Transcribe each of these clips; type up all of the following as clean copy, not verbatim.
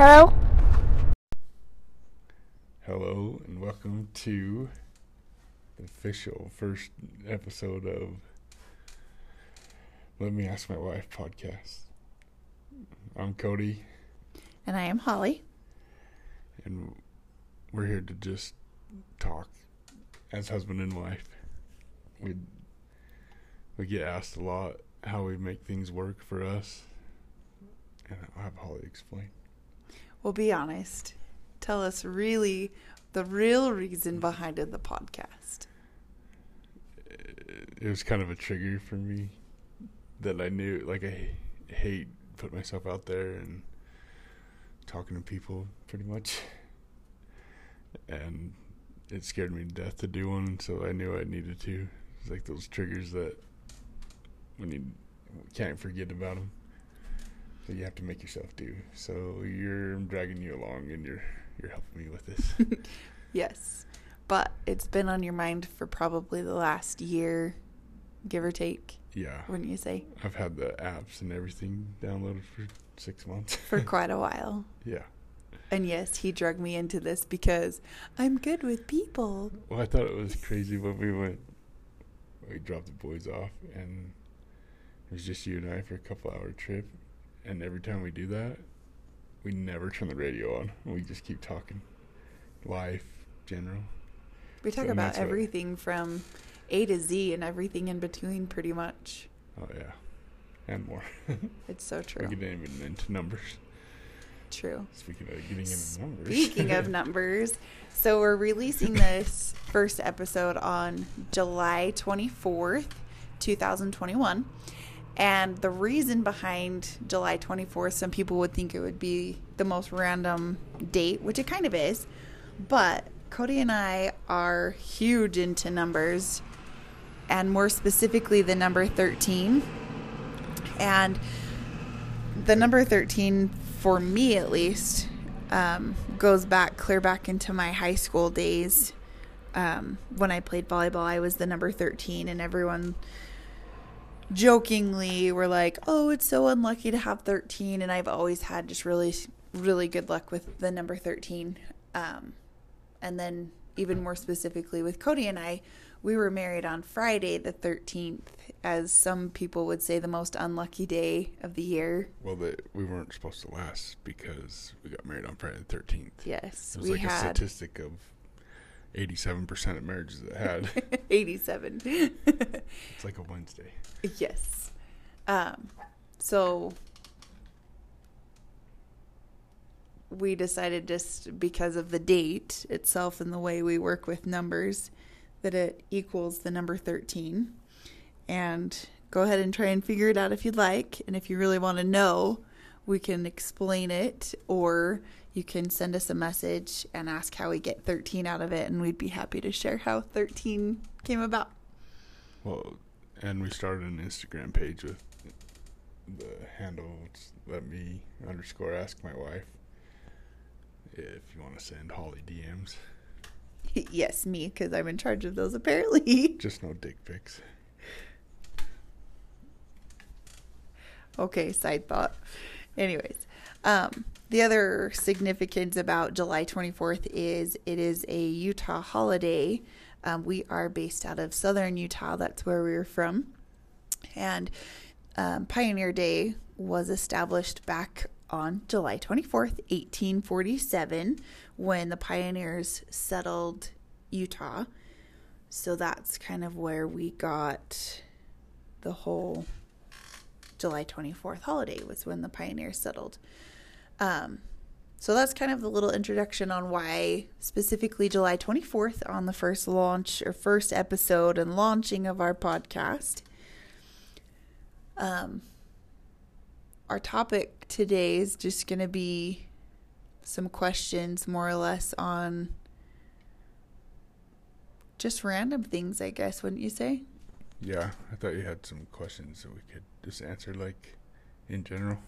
Hello? Hello, and welcome to the official first episode of Let Me Ask My Wife podcast. I'm Cody. And I am Holly. And we're here to just talk as husband and wife. We get asked a lot how we make things work for us. And I'll have Holly explain. Well, be honest. Tell us really the real reason behind the podcast. It was kind of a trigger for me that I knew, like, I hate putting myself out there and talking to people pretty much. And it scared me to death to do one, so I knew I needed to. It's like those triggers that when you can't forget about them. So you have to make yourself do. So I'm dragging you along, and you're helping me with this. Yes, but it's been on your mind for probably the last year, give or take. Yeah. Wouldn't you say? I've had the apps and everything downloaded for 6 months. For quite a while. Yeah. And yes, he dragged me into this because I'm good with people. Well, I thought it was crazy when we dropped the boys off, and it was just you and I for a couple-hour trip. And every time we do that, we never turn the radio on. We just keep talking. Life, general. We talk about everything from A to Z and everything in between, pretty much. Oh, yeah. And more. It's so true. We get even into numbers. True. Speaking of getting into numbers. Speaking of numbers, so we're releasing this first episode on July 24th, 2021. And the reason behind July 24th, some people would think it would be the most random date, which it kind of is. But Cody and I are huge into numbers, and more specifically the number 13. And the number 13, for me at least, goes back, clear back into my high school days. When I played volleyball, I was the number 13, and everyone jokingly we're like, oh, it's so unlucky to have 13, and I've always had just really, really good luck with the number 13. And then even more specifically with Cody and I, we were married on Friday the 13th, as some people would say the most unlucky day of the year. Well, we weren't supposed to last because we got married on Friday the 13th. Yes, it was like a statistic of 87% of marriages that had. 87. It's like a Wednesday. Yes. So we decided, just because of the date itself and the way we work with numbers, that it equals the number 13. And go ahead and try and figure it out if you'd like. And if you really want to know, we can explain it, or you can send us a message and ask how we get 13 out of it, and we'd be happy to share how 13 came about. Well, and we started an Instagram page with the handle @me_askmywife, if you want to send Holly DMs. Yes, me, because I'm in charge of those apparently. Just no dick pics. Okay, side thought. Anyways, the other significance about July 24th is it is a Utah holiday. We are based out of southern Utah. That's where we were from. And Pioneer Day was established back on July 24th, 1847, when the pioneers settled Utah. So that's kind of where we got the whole July 24th holiday, was when the pioneers settled. So that's kind of the little introduction on why specifically July 24th on the first launch or first episode and launching of our podcast. Our topic today is just going to be some questions more or less on just random things, I guess, wouldn't you say? Yeah, I thought you had some questions that we could just answer, like, in general.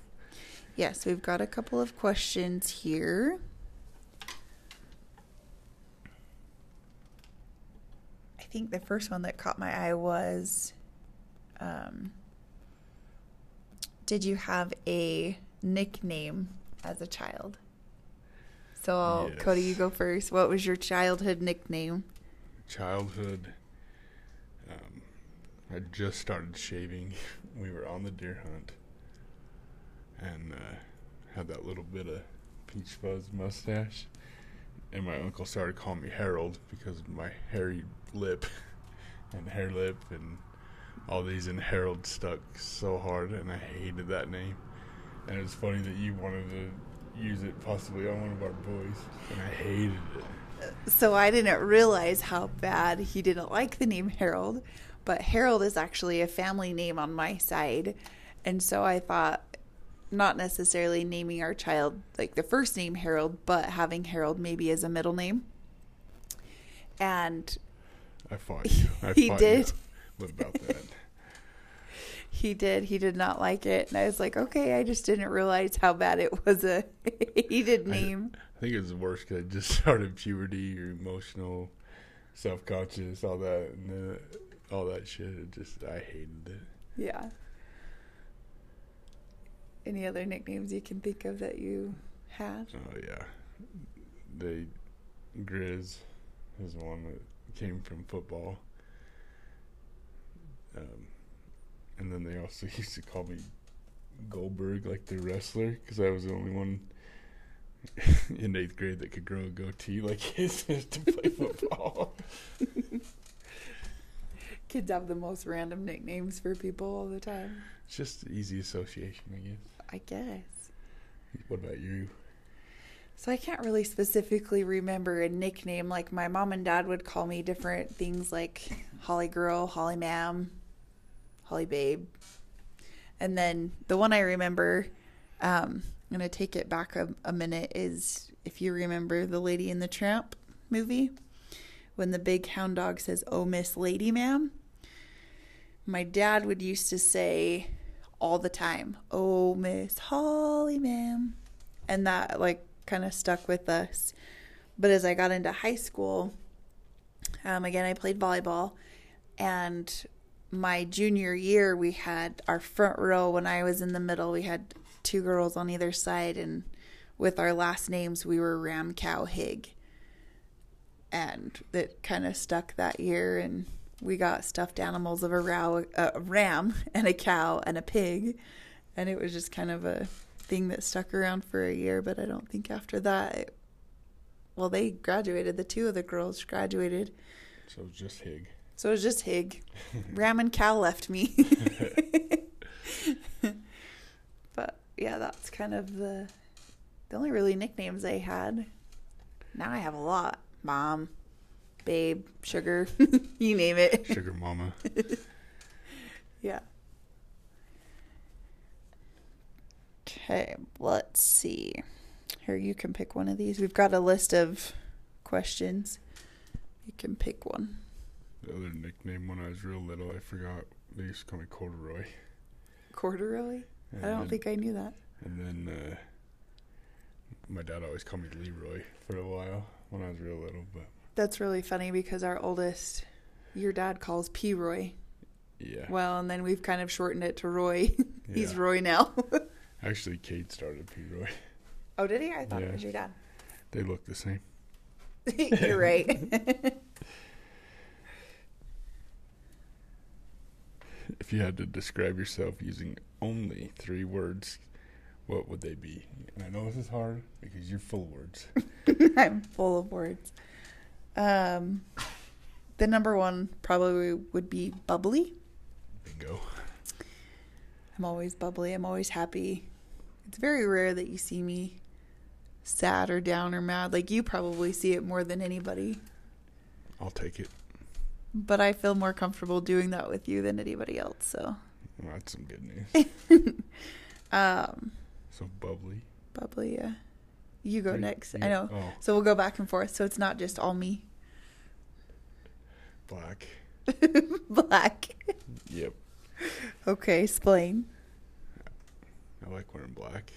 Yes, we've got a couple of questions here. I think the first one that caught my eye was, did you have a nickname as a child? So, yes. Cody, you go first. What was your childhood nickname? Childhood, I just started shaving. We were on the deer hunt and had that little bit of peach fuzz mustache. And my uncle started calling me Harold because of my hairy lip and hair lip and all these, and Harold stuck so hard, and I hated that name. And it was funny that you wanted to use it possibly on one of our boys, and I hated it. So I didn't realize how bad he didn't like the name Harold, but Harold is actually a family name on my side. And so I thought, not necessarily naming our child like the first name Harold, but having Harold maybe as a middle name. And I fought you. I fought you about that. He did. He did not like it. And I was like, okay, I just didn't realize how bad it was a hated name. I think it was worse because I just started puberty, you're emotional, self-conscious, all that, and all that shit. I hated it. Yeah. Any other nicknames you can think of that you had? Oh, yeah. Grizz is one that came from football. And then they also used to call me Goldberg, like the wrestler, because I was the only one in 8th grade that could grow a goatee like his to play football. Kids have the most random nicknames for people all the time. It's just easy association, I guess. What about you? So I can't really specifically remember a nickname. Like, my mom and dad would call me different things, like Holly Girl, Holly Ma'am, Holly Babe. And then the one I remember, I'm going to take it back a minute, is if you remember the Lady and the Tramp movie, when the big hound dog says, "Oh, Miss Lady Ma'am." My dad would used to say all the time, "Oh, Miss Holly Ma'am." And that, like, kind of stuck with us. But as I got into high school, again, I played volleyball, and my junior year, we had our front row. When I was in the middle, we had two girls on either side, and with our last names, we were Ram, Cow, Hig. And it kind of stuck that year, and we got stuffed animals of a ram and a cow and a pig, and it was just kind of a thing that stuck around for a year. But I don't think after that, they graduated. The two of the girls graduated. So it was just Hig. Ram and Cow left me. But, yeah, that's kind of the only really nicknames I had. Now I have a lot. Mom, Babe, Sugar, you name it. Sugar Mama. Yeah. Okay, let's see. Here, you can pick one of these. We've got a list of questions. You can pick one. The other nickname when I was real little, I forgot. They used to call me Corduroy. Corduroy? I don't think I knew that. And then my dad always called me Leroy for a while when I was real little. But that's really funny because our oldest, your dad calls P-Roy. Yeah. Well, and then we've kind of shortened it to Roy. He's Roy now. Actually, Cade started P-Roy. Oh, did he? I thought it was your dad. They look the same. You're right. If you had to describe yourself using only 3 words, what would they be? And I know this is hard because you're full of words. I'm full of words. The number one probably would be bubbly. Bingo. I'm always bubbly. I'm always happy. It's very rare that you see me sad or down or mad. Like, you probably see it more than anybody. I'll take it. But I feel more comfortable doing that with you than anybody else, so. Well, that's some good news. So bubbly. Bubbly, yeah. You go next. I know. Oh. So we'll go back and forth. So it's not just all me. Black. Black. Yep. Okay, explain. I like wearing black.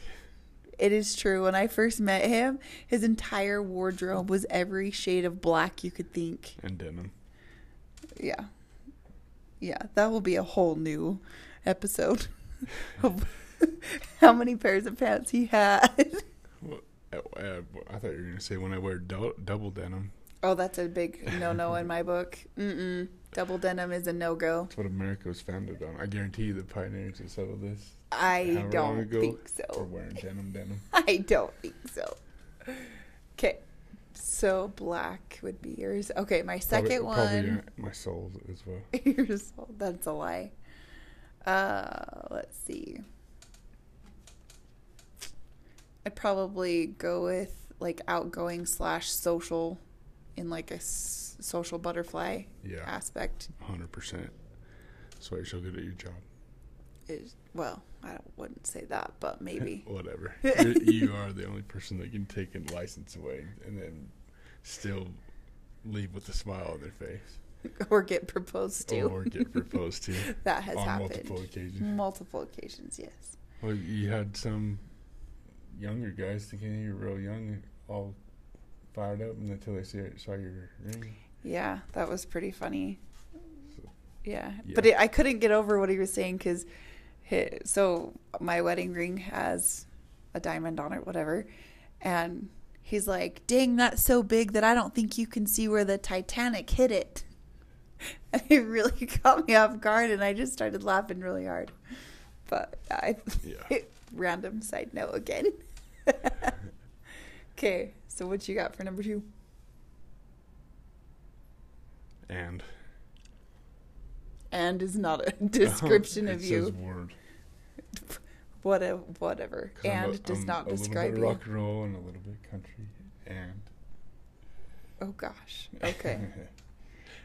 It is true. When I first met him, his entire wardrobe was every shade of black you could think. And denim. Yeah. Yeah, that will be a whole new episode of how many pairs of pants he had. Well, I thought you were going to say when I wear double denim. Oh, that's a big no-no in my book. Mm-mm. Double denim is a no-go. That's what America was founded on. I guarantee you the pioneers who settled this. I don't think so. Or wearing denim. I don't think so. Okay. So black would be yours. Okay, my second probably one. My soul as well. Your soul. That's a lie. Let's see. I'd probably go with like outgoing / social in like a social butterfly aspect. 100%. That's why you're so good at your job. Well, I wouldn't say that, but maybe. Whatever. You are the only person that can take a license away and then still leave with a smile on their face. Or get proposed to. That has happened. On multiple occasions. Yes. Well, you had some younger guys thinking you were real young, all fired up until they saw your ring. Yeah, that was pretty funny. Yeah. But I couldn't get over what he was saying because... So my wedding ring has a diamond on it, whatever. And he's like, dang, that's so big that I don't think you can see where the Titanic hit it. And it really caught me off guard, and I just started laughing really hard. But random side note again. Okay, so what you got for number 2? And is not a description of you. It says word. Whatever. And does not describe you. A little bit rock and roll and a little bit country. And. Oh, gosh. Okay.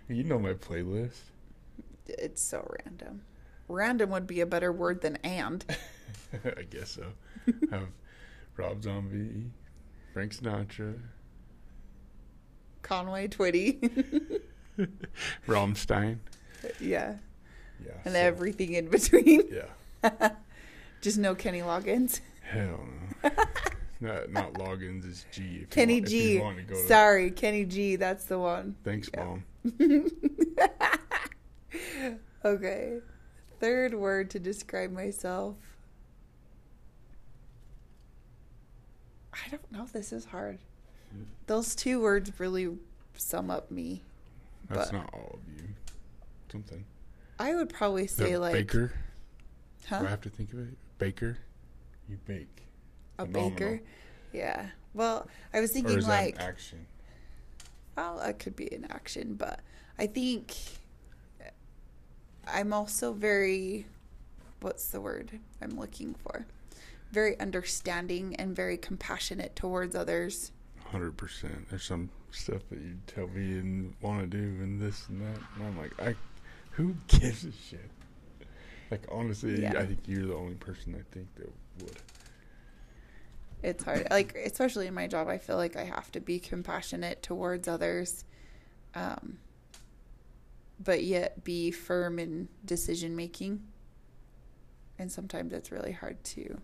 You know my playlist. It's so random. Random would be a better word than and. I guess so. I have Rob Zombie, Frank Sinatra. Conway Twitty. Rammstein. Yeah. And everything in between. Yeah. Just no Kenny Loggins. Hell no. not Loggins, it's G. Kenny G. Sorry, Kenny G. That's the one. Thanks, Mom. Okay. Third word to describe myself. I don't know. This is hard. Those 2 words really sum up me. That's not all of you. Something. I would probably say like baker. Huh? Do I have to think of it? Baker. You bake. A phenomenal. Baker. Yeah. Well, I was thinking or is like that an action. Well, it could be an action, but I think I'm also very. What's the word I'm looking for? Very understanding and very compassionate towards others. 100%. There's some stuff that you tell me and want to do and this and that, and I'm like who gives a shit? Like, honestly, I think you're the only person I think that would. It's hard. Like, especially in my job, I feel like I have to be compassionate towards others, but yet be firm in decision-making. And sometimes it's really hard to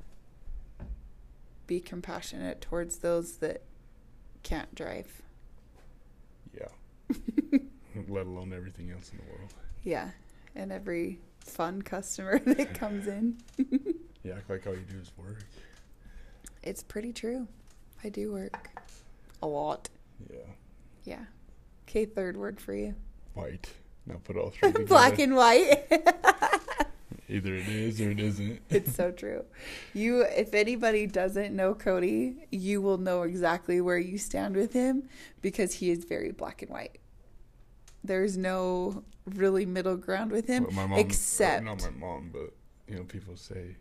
be compassionate towards those that can't drive. Yeah. Let alone everything else in the world. Yeah, and every fun customer that comes in. You act like all you do is work. It's pretty true. I do work. A lot. Yeah. Okay, third word for you. White. Now put all 3 together. Black and white. Either it is or it isn't. It's so true. If anybody doesn't know Cody, you will know exactly where you stand with him because he is very black and white. There's no really middle ground with him, well, my mom, except... Not my mom, but, people say,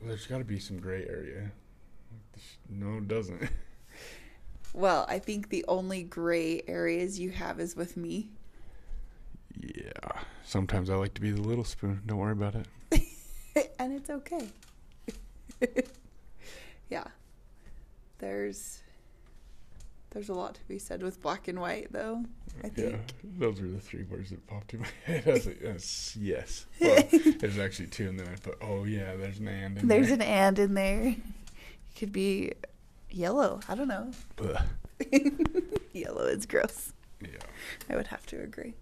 well, there's got to be some gray area. No, it doesn't. Well, I think the only gray areas you have is with me. Yeah. Sometimes I like to be the little spoon. Don't worry about it. And it's okay. Yeah. There's a lot to be said with black and white, though, I think. Yeah, those were the 3 words that popped in my head. I was like, yes. Well, there's actually 2, and then I thought, there's an and in there. There's an and in there. It could be yellow. I don't know. Yellow is gross. Yeah. I would have to agree.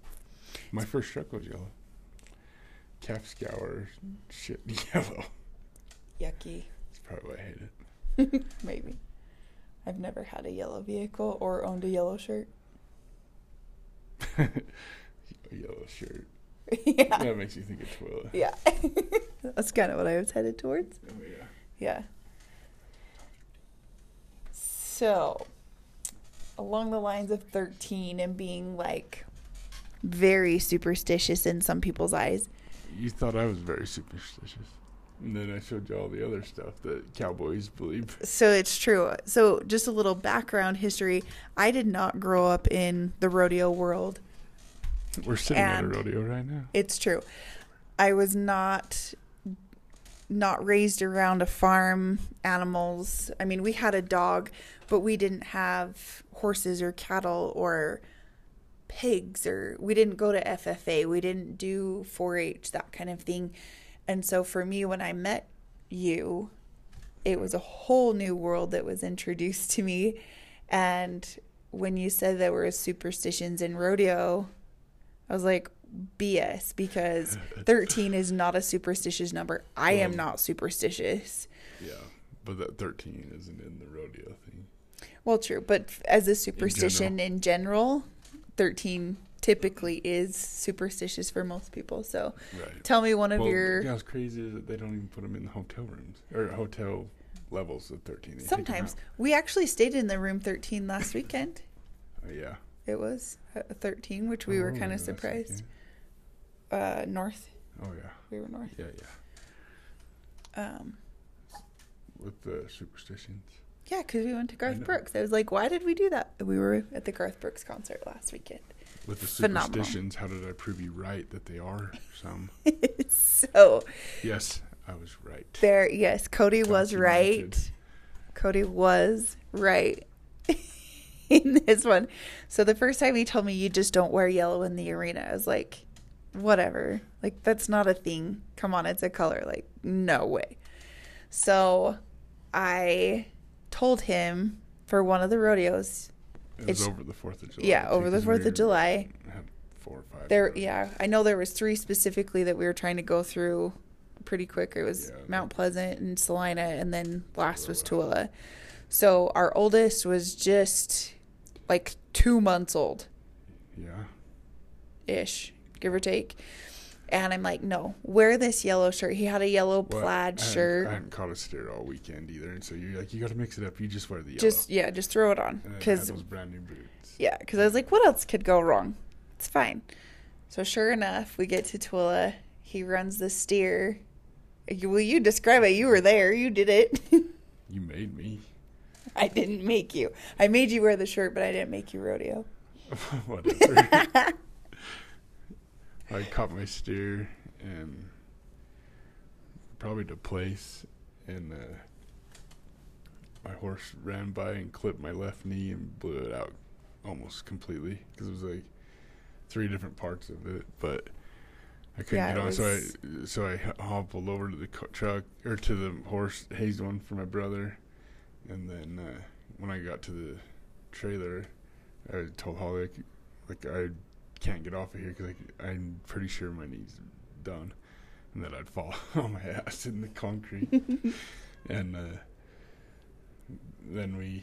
My first truck was yellow. Calf scour shit yellow. Yucky. That's probably why I hate it. Maybe. I've never had a yellow vehicle or owned a yellow shirt. A yellow shirt. Yeah. That makes you think of Twila. Yeah. That's kind of what I was headed towards. Oh, yeah. Yeah. So, along the lines of 13 and being, like, very superstitious in some people's eyes. You thought I was very superstitious. And then I showed you all the other stuff that cowboys believe. So it's true. So just a little background history. I did not grow up in the rodeo world. We're sitting at a rodeo right now. It's true. I was not raised around a farm, animals. I mean, we had a dog, but we didn't have horses or cattle or pigs, or we didn't go to FFA. We didn't do 4-H, that kind of thing. And so for me, when I met you, it was a whole new world that was introduced to me. And when you said there were superstitions in rodeo, I was like, BS, because 13 is not a superstitious number. I am not superstitious. Yeah, but that 13 isn't in the rodeo thing. Well, true, but as a superstition in general 13 typically is superstitious for most people. So Tell me one of your... You know, what's crazy is that they don't even put them in the hotel rooms or hotel levels of 13. They sometimes. We actually stayed in the room 13 last weekend. Oh, yeah. It was 13, which we were kind of surprised. North. Oh, yeah. We were north. Yeah, yeah. With the superstitions. Yeah, because we went to Garth Brooks. I was like, why did we do that? We were at the Garth Brooks concert last weekend. With the superstitions, Phenomenal. How did I prove you right that they are some? So. Yes, I was right. There, yes, Cody was right. Cody was right in this one. So the first time he told me you just don't wear yellow in the arena, I was like, whatever. Like, that's not a thing. Come on, it's a color. Like, no way. So I told him for one of the rodeos, It was over the 4th of July. Yeah, over the 4th of July. Had 4 or 5. Yeah, I know there was 3 specifically that we were trying to go through pretty quick. It was Mount Pleasant and Salina, and then last was Tooele. So our oldest was just like 2 months old. Yeah. Ish, give or take. And I'm like, no, wear this yellow shirt. He had a yellow plaid shirt. I hadn't caught a stare all weekend either. And so you're like, you got to mix it up. You just wear the yellow. Just throw it on. And I had those brand new boots. Yeah, because I was like, what else could go wrong? It's fine. So sure enough, we get to Twila. He runs the steer. Will you describe it? You were there. You did it. You made me. I didn't make you. I made you wear the shirt, but I didn't make you rodeo. Whatever. I caught my steer and probably to place, and my horse ran by and clipped my left knee and blew it out almost completely because it was like 3 different parts of it, but I couldn't get on. So I hobbled over to the truck or to the horse, hazed one for my brother, and then when I got to the trailer, I told Holly I can't get off of here because I'm pretty sure my knee's done, and that I'd fall on my ass in the concrete. And then we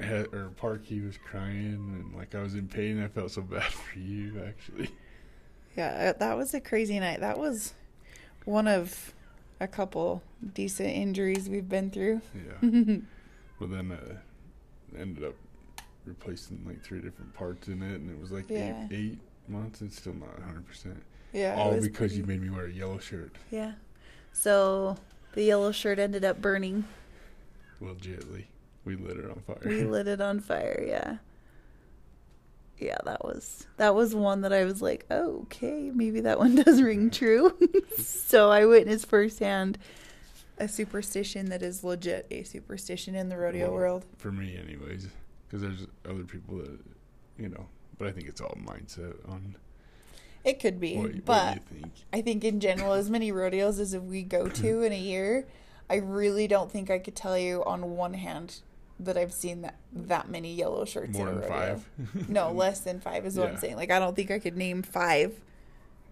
had our Parky was crying, and like I was in pain. I felt so bad for you, actually. Yeah, that was a crazy night. That was one of a couple decent injuries we've been through. Yeah. Well, then ended up replacing like 3 different parts in it, and it was like 8 months and still not 100%. Yeah, all because you made me wear a yellow shirt. Yeah, so the yellow shirt ended up burning. Legitly, we lit it on fire. Yeah, yeah. That was one that I was like, oh, okay, maybe that one does ring true. So I witnessed firsthand a superstition that is legit a superstition in the rodeo world. For me, anyways. Because there's other people that, you know, but I think it's all mindset on. It could be, but what do you think? I think in general, as many rodeos as we go to in a year, I really don't think I could tell you on one hand that I've seen that many yellow shirts in a rodeo. More than 5? No, less than 5 is what I'm saying. Like, I don't think I could name 5.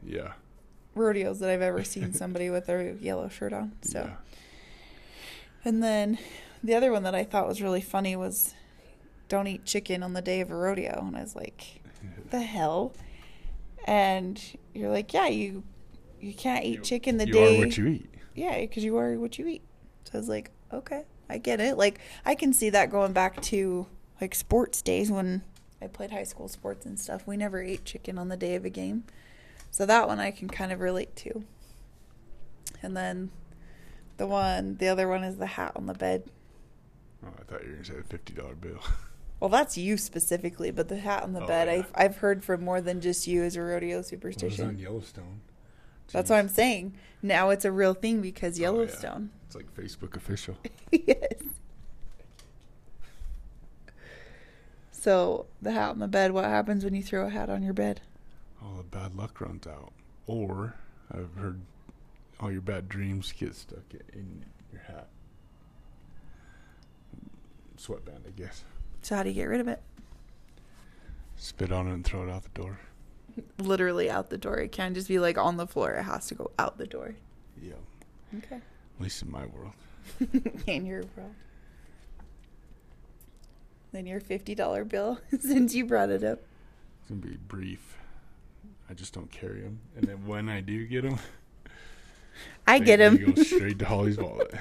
Yeah. Rodeos that I've ever seen somebody with a yellow shirt on. So, yeah. And then The other one that I thought was really funny was, don't eat chicken on the day of a rodeo. And I was like, what the hell? And you're like, yeah, you can't eat chicken the day. You are what you eat. Yeah, because you are what you eat. So I was like, okay, I get it. Like, I can see that going back to, like, sports days when I played high school sports and stuff. We never ate chicken on the day of a game. So that one I can kind of relate to. And then the other one is the hat on the bed. Oh, I thought you were going to say the $50 bill. Well, that's you specifically, but the hat on the bed, yeah. I've heard from more than just you as a rodeo superstition. Well, it was on Yellowstone. Jeez. That's what I'm saying. Now it's a real thing because Yellowstone. Yeah. It's like Facebook official. Yes. So the hat on the bed, what happens when you throw a hat on your bed? All the bad luck runs out. Or I've heard all your bad dreams get stuck in your hat. Sweatband, I guess. So how do you get rid of it? Spit on it and throw it out the door. Literally out the door. It can't just be like on the floor. It has to go out the door. Yeah. Okay. At least in my world. In your world. Then your $50 bill, since you brought it up. It's going to be brief. I just don't carry them. And then when I do get them, I get them. They go straight to Holly's wallet.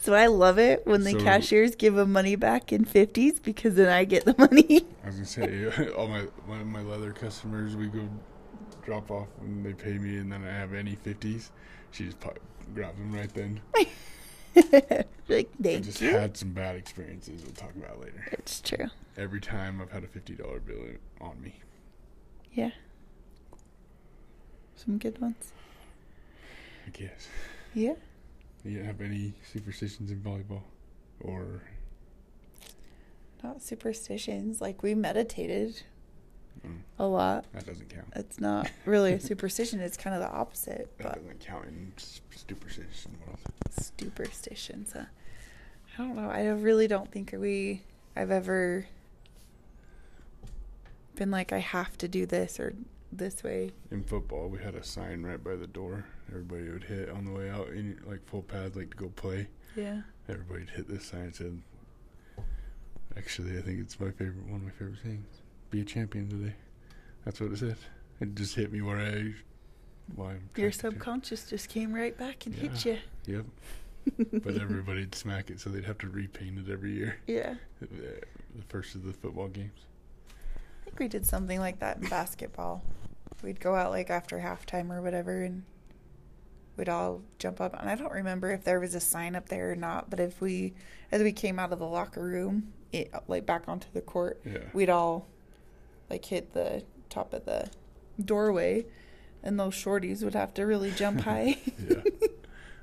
So I love it when the cashiers give them money back in 50s, because then I get the money. I was going to say, all my leather customers, we go drop off and they pay me, and then I have any 50s. She just grabs them right then. Like, thank I just you. Had some bad experiences we'll talk about later. It's true. Every time I've had a $50 bill on me. Yeah. Some good ones. I guess. Yeah. You didn't have any superstitions in volleyball? Or? Not superstitions. Like, we meditated a lot. That doesn't count. It's not really a superstition. It's kind of the opposite. That doesn't count in superstition world. Superstitions, huh? I don't know. I really don't think I've ever been like, I have to do this or this way. In football, we had a sign right by the door. Everybody would hit on the way out in like full pads, like to go play. Yeah. Everybody would hit this sign and said, actually, I think it's one of my favorite things. Be a champion today. That's what it said. It just hit me where your subconscious just came right back and hit you. Yep. But everybody'd smack it, so they'd have to repaint it every year. Yeah. The first of the football games. I think we did something like that in basketball. We'd go out like after halftime or whatever, and we'd all jump up. And I don't remember if there was a sign up there or not, but if we, as we came out of the locker room, like back onto the court, we'd all like hit the top of the doorway, and those shorties would have to really jump high. Yeah.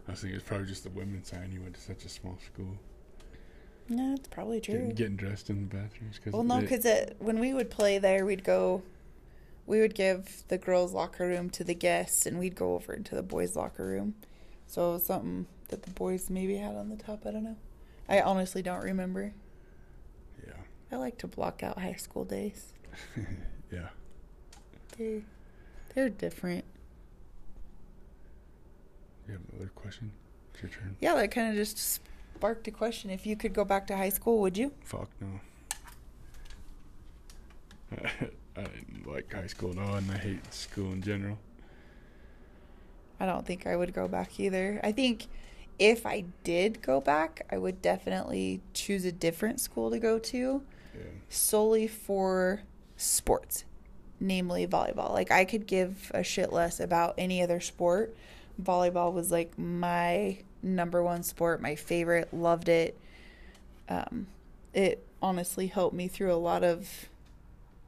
I was thinking it's probably just the women's sign. You went to such a small school. No, it's probably true. Getting dressed in the bathrooms. Well, no, because when we would play there, we would give the girls' locker room to the guests, and we'd go over into the boys' locker room. So it was something that the boys maybe had on the top. I don't know. I honestly don't remember. Yeah. I like to block out high school days. Yeah. They're different. You have another question? It's your turn. Yeah, that kind of just sparked a question. If you could go back to high school, would you? Fuck no. I didn't like high school at all, and I hate school in general. I don't think I would go back either. I think if I did go back, I would definitely choose a different school to go to, solely for sports, namely volleyball. Like, I could give a shit less about any other sport. Volleyball was like my number one sport, my favorite, loved it. It honestly helped me through a lot of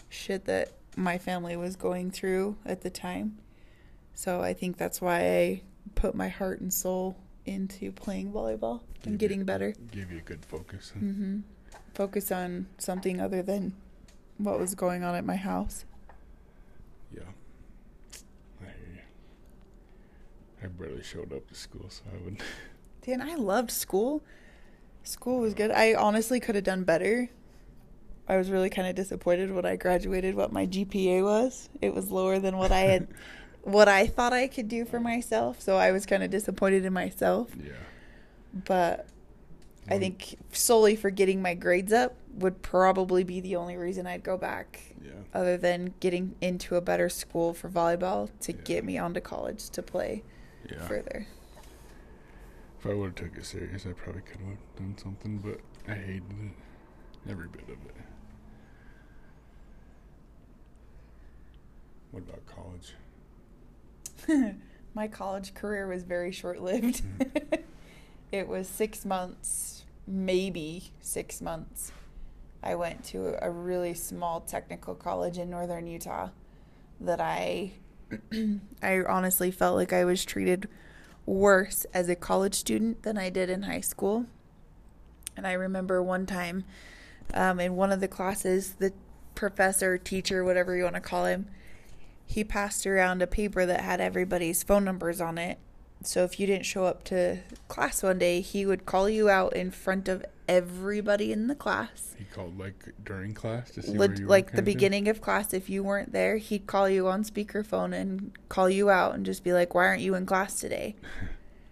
shit that my family was going through at the time. So I think that's why I put my heart and soul into playing volleyball and getting better. Gave you a good focus. Huh? Mm-hmm. Focus on something other than what was going on at my house. Yeah. I barely showed up to school, so I wouldn't. Dan, I loved school. School was good. I honestly could have done better. I was really kind of disappointed when I graduated what my GPA was. It was lower than what I had what I thought I could do for myself, so I was kind of disappointed in myself. Yeah. But I think solely for getting my grades up would probably be the only reason I'd go back. Yeah. Other than getting into a better school for volleyball to get me onto college to play further. If I would have took it serious, I probably could have done something, but I hated it. Every bit of it. What about college? My college career was very short-lived. It was 6 months, maybe 6 months. I went to a really small technical college in northern Utah that I honestly felt like I was treated worse as a college student than I did in high school. And I remember one time in one of the classes, the professor, teacher, whatever you want to call him, he passed around a paper that had everybody's phone numbers on it. So if you didn't show up to class one day, he would call you out in front of everybody in the class. He called, like, during class to see where you were? Like, the beginning of class, if you weren't there, he'd call you on speakerphone and call you out and just be like, why aren't you in class today?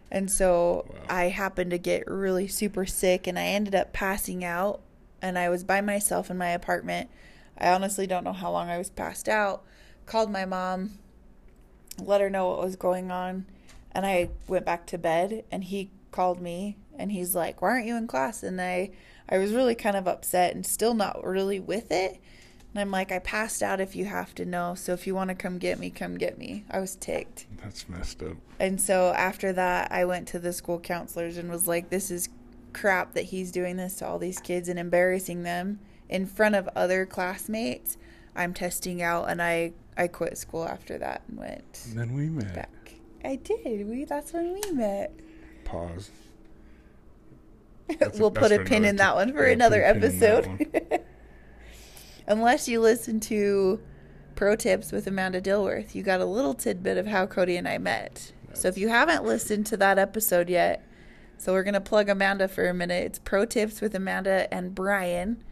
And so I happened to get really super sick, and I ended up passing out, and I was by myself in my apartment. I honestly don't know how long I was passed out. Called my mom, let her know what was going on. And I went back to bed, and he called me, and he's like, why aren't you in class? And I was really kind of upset and still not really with it. And I'm like, I passed out if you have to know, so if you want to come get me, come get me. I was ticked. That's messed up. And so after that, I went to the school counselors and was like, this is crap that he's doing this to all these kids and embarrassing them in front of other classmates. I'm testing out, and I quit school after that and went. And then we met. Back. I did. That's when we met. Pause. We'll put a pin in that one for another episode. Unless you listen to Pro Tips with Amanda Dilworth, you got a little tidbit of how Cody and I met. So if you haven't listened to that episode yet, so we're going to plug Amanda for a minute. It's Pro Tips with Amanda and Brian,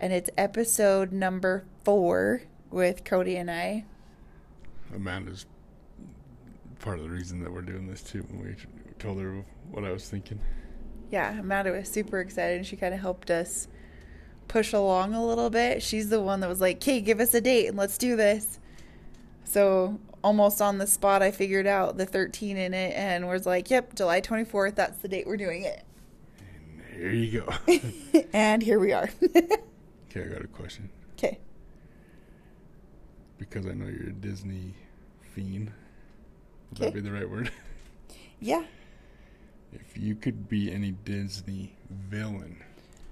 and it's episode number 4 with Cody and I. Amanda's part of the reason that we're doing this too, when we told her what I was thinking. Yeah, Amanda was super excited, and she kind of helped us push along a little bit. She's the one that was like, "Hey, give us a date and let's do this." So almost on the spot, I figured out the 13 in it, and was like, "Yep, July 24th. That's the date we're doing it." And here you go. And here we are. Okay, I got a question. Okay. Because I know you're a Disney fiend. Would that be the right word? Yeah. If you could be any Disney villain,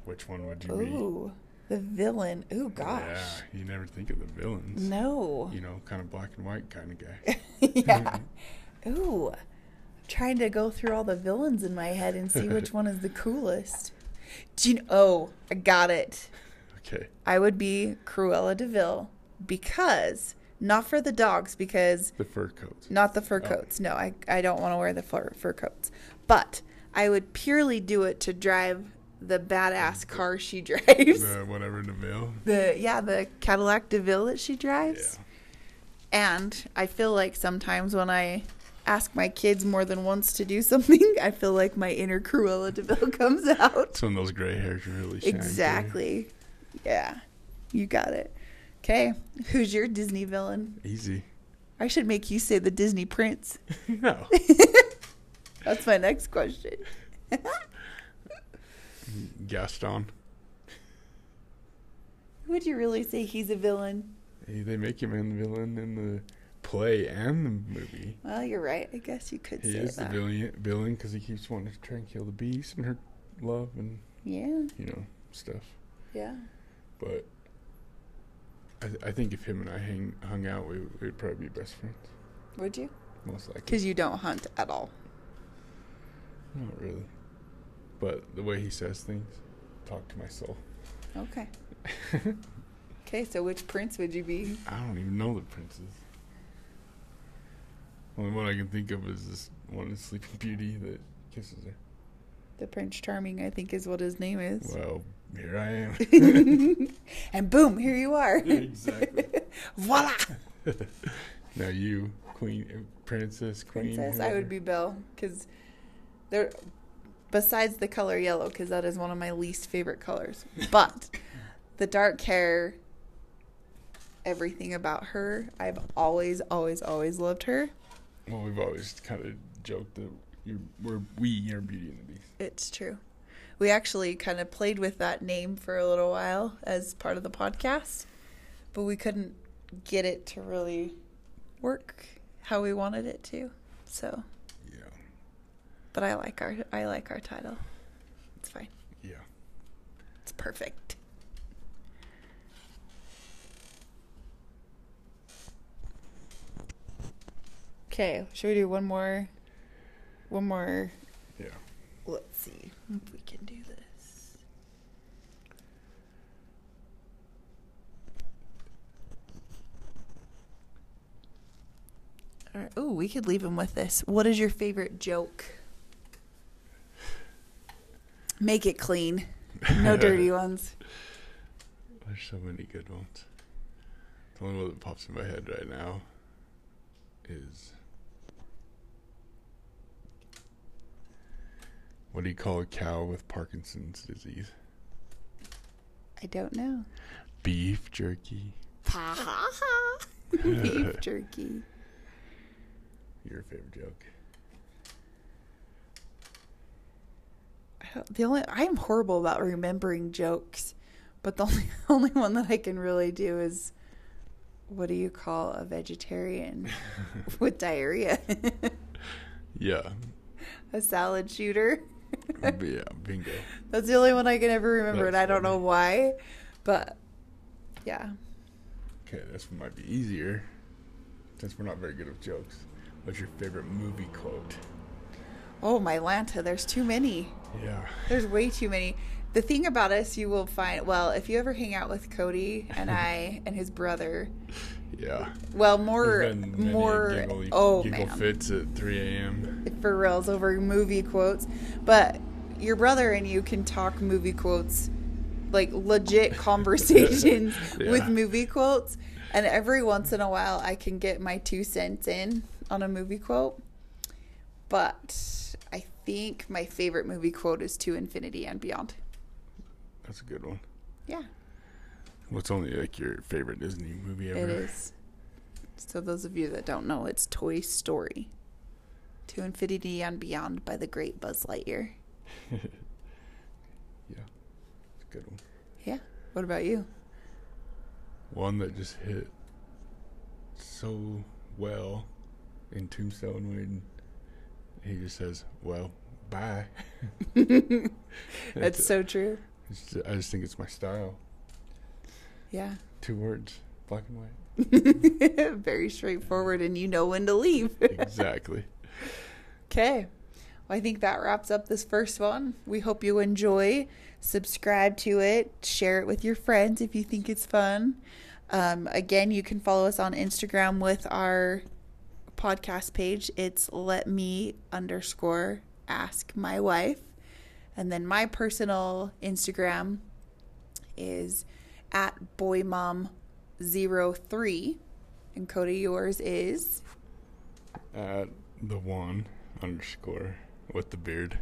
which one would you be? Ooh, the villain. Ooh, gosh. Yeah, you never think of the villains. No. You know, kind of black and white kind of guy. Yeah. Ooh, I'm trying to go through all the villains in my head and see which one is the coolest. I got it. Okay. I would be Cruella DeVille because... Not for the dogs, because... The fur coats. Not the fur coats. No, I don't want to wear the fur coats. But I would purely do it to drive the badass car she drives. The whatever DeVille. The Cadillac DeVille that she drives. Yeah. And I feel like sometimes when I ask my kids more than once to do something, I feel like my inner Cruella DeVille comes out. That's when those gray hairs really shine. Exactly. Through. Yeah. You got it. Okay, who's your Disney villain? Easy. I should make you say the Disney prince. No. That's my next question. Gaston. Would you really say he's a villain? They make him a villain in the play and the movie. Well, you're right. I guess you could say that. He is the villain because he keeps wanting to try and kill the Beast and her love and, you know, stuff. Yeah. But... I think if him and I hung out, we'd probably be best friends. Would you? Most likely. Because you don't hunt at all. Not really. But the way he says things, talk to my soul. Okay. Okay, so which prince would you be? I don't even know the princes. Only one I can think of is this one in Sleeping Beauty that kisses her. The Prince Charming, I think, is what his name is. Well... Here I am. And boom, here you are. Exactly. Voila. Now you, Princess, Queen. Princess, I would be Belle. Because besides the color yellow, because that is one of my least favorite colors. But the dark hair, everything about her, I've always loved her. Well, we've always kind of joked that we are Beauty and the Beast. It's true. We actually kind of played with that name for a little while as part of the podcast, but we couldn't get it to really work how we wanted it to. So yeah, but I like our title. It's fine. Yeah, it's perfect. Okay, should we do one more? Yeah. Let's see if we can do this. All right. Ooh, we could leave him with this. What is your favorite joke? Make it clean. No dirty ones. There's so many good ones. The one that pops in my head right now is... what do you call a cow with Parkinson's disease? I don't know. Beef jerky. Ha ha ha. Beef jerky. Your favorite joke? I'm horrible about remembering jokes, but the only one that I can really do is, what do you call a vegetarian with diarrhea? Yeah. A salad shooter. Yeah, bingo. That's the only one I can ever remember, and I don't know why, but yeah. Okay, this one might be easier, since we're not very good with jokes. What's your favorite movie quote? Oh, my Lanta, there's too many. Yeah. There's way too many. The thing about us, you will find, well, if you ever hang out with Cody and I and his brother. Yeah. Well, more giggle fits at 3 a.m. for reals over movie quotes. But your brother and you can talk movie quotes, like legit conversations with movie quotes. And every once in a while, I can get my 2 cents in on a movie quote. But I think my favorite movie quote is To Infinity and Beyond. That's a good one. Yeah. What's only like your favorite Disney movie ever? It is. So those of you that don't know, it's Toy Story. To Infinity and Beyond by the great Buzz Lightyear. Yeah. It's a good one. Yeah. What about you? One that just hit so well in Tombstone when he just says, well, bye. That's so true. I just think it's my style. Yeah. 2 words, black and white. Very straightforward, and you know when to leave. Exactly. Okay. Well, I think that wraps up this first one. We hope you enjoy. Subscribe to it. Share it with your friends if you think it's fun. Again, you can follow us on Instagram with our podcast page. It's let_me_ask_my_wife. And then my personal Instagram is @boymom03, and Cody, yours is @the1_ with the beard.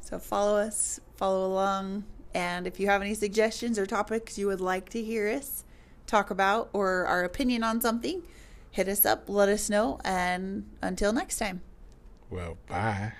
So follow us, follow along, and if you have any suggestions or topics you would like to hear us talk about or our opinion on something, hit us up, let us know, and until next time. Well, bye.